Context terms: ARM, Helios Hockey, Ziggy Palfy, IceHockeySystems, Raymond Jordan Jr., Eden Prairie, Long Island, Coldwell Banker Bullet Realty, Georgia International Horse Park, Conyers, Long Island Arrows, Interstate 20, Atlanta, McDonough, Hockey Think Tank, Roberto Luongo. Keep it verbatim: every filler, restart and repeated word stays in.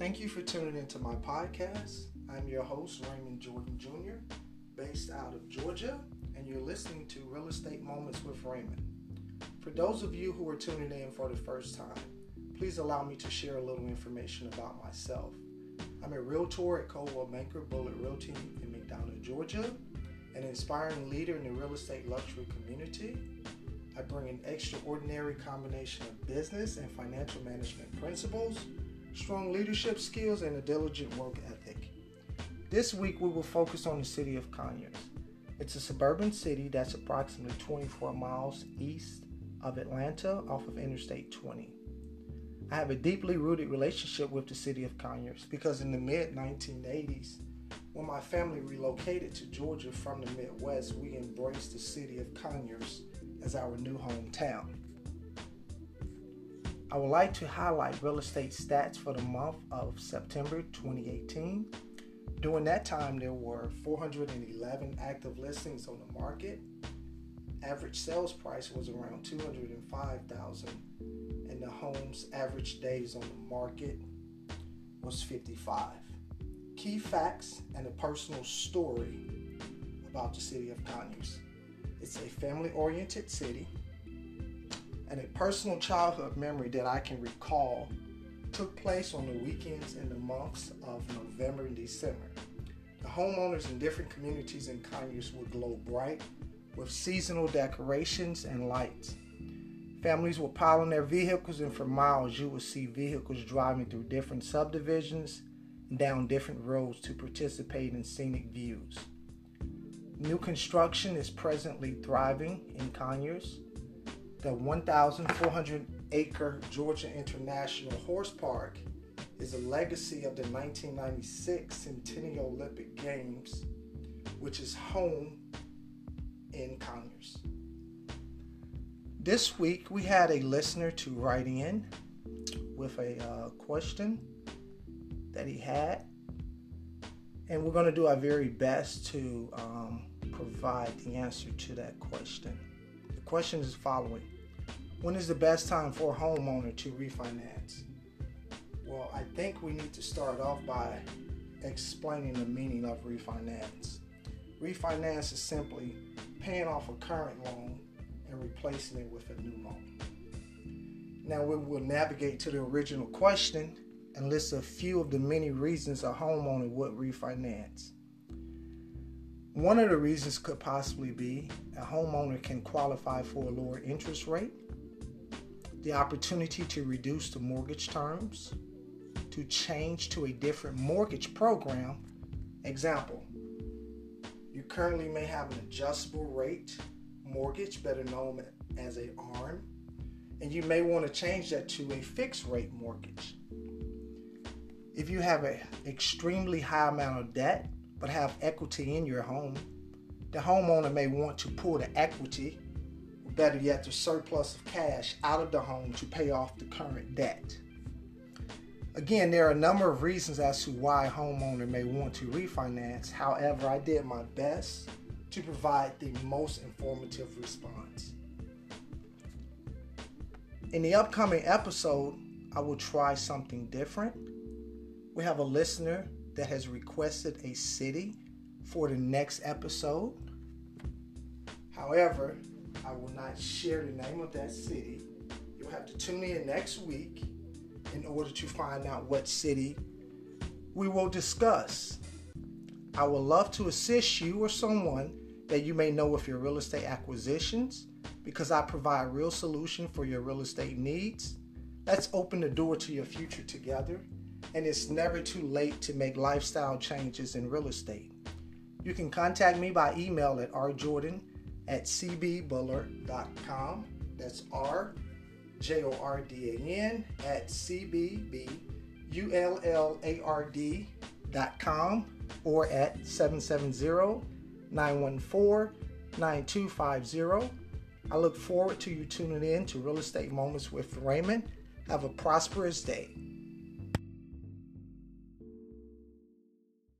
Thank you for tuning into my podcast. I'm your host, Raymond Jordan Junior, based out of Georgia, and you're listening to Real Estate Moments with Raymond. For those of you who are tuning in for the first time, please allow me to share a little information about myself. I'm a realtor at Coldwell Banker Bullet Realty in McDonough, Georgia, an inspiring leader in the real estate luxury community. I bring an extraordinary combination of business and financial management principles, strong leadership skills, and a diligent work ethic. This week, we will focus on the city of Conyers. It's a suburban city that's approximately twenty-four miles east of Atlanta off of Interstate twenty. I have a deeply rooted relationship with the city of Conyers because in the mid nineteen eighties, when my family relocated to Georgia from the Midwest, we embraced the city of Conyers as our new hometown. I would like to highlight real estate stats for the month of September twenty eighteen. During that time, there were four hundred eleven active listings on the market. Average sales price was around two hundred five thousand dollars, and the home's average days on the market was fifty-five. Key facts and a personal story about the city of Conyers. It's a family-oriented city, and a personal childhood memory that I can recall took place on the weekends in the months of November and December. The homeowners in different communities in Conyers would glow bright with seasonal decorations and lights. Families would pile on their vehicles, and for miles you would see vehicles driving through different subdivisions and down different roads to participate in scenic views. New construction is presently thriving in Conyers. The one thousand four hundred acre Georgia International Horse Park is a legacy of the nineteen ninety-six Centennial Olympic Games, which is home in Conyers. This week, we had a listener to write in with a uh, question that he had, and we're going to do our very best to um, provide the answer to that question. The question is the following: when is the best time for a homeowner to refinance? Well, I think we need to start off by explaining the meaning of refinance. Refinance is simply paying off a current loan and replacing it with a new loan. Now we will navigate to the original question and list a few of the many reasons a homeowner would refinance. One of the reasons could possibly be a homeowner can qualify for a lower interest rate, the opportunity to reduce the mortgage terms, to change to a different mortgage program. Example, you currently may have an adjustable rate mortgage, better known as a ARM, and you may want to change that to a fixed rate mortgage. If you have an extremely high amount of debt but have equity in your home, the homeowner may want to pull the equity, or better yet, the surplus of cash out of the home to pay off the current debt. Again, there are a number of reasons as to why a homeowner may want to refinance. However, I did my best to provide the most informative response. In the upcoming episode, I will try something different. We have a listener that has requested a city for the next episode. However, I will not share the name of that city. You'll have to tune in next week in order to find out what city we will discuss. I would love to assist you or someone that you may know with your real estate acquisitions, because I provide real solution for your real estate needs. Let's open the door to your future together, and it's never too late to make lifestyle changes in real estate. You can contact me by email at r jordan at c b bullard dot com. That's R J O R D A N at C B B U L L A R D dot com, or at seven seven zero, nine one four, nine two five zero. I look forward to you tuning in to Real Estate Moments with Raymond. Have a prosperous day.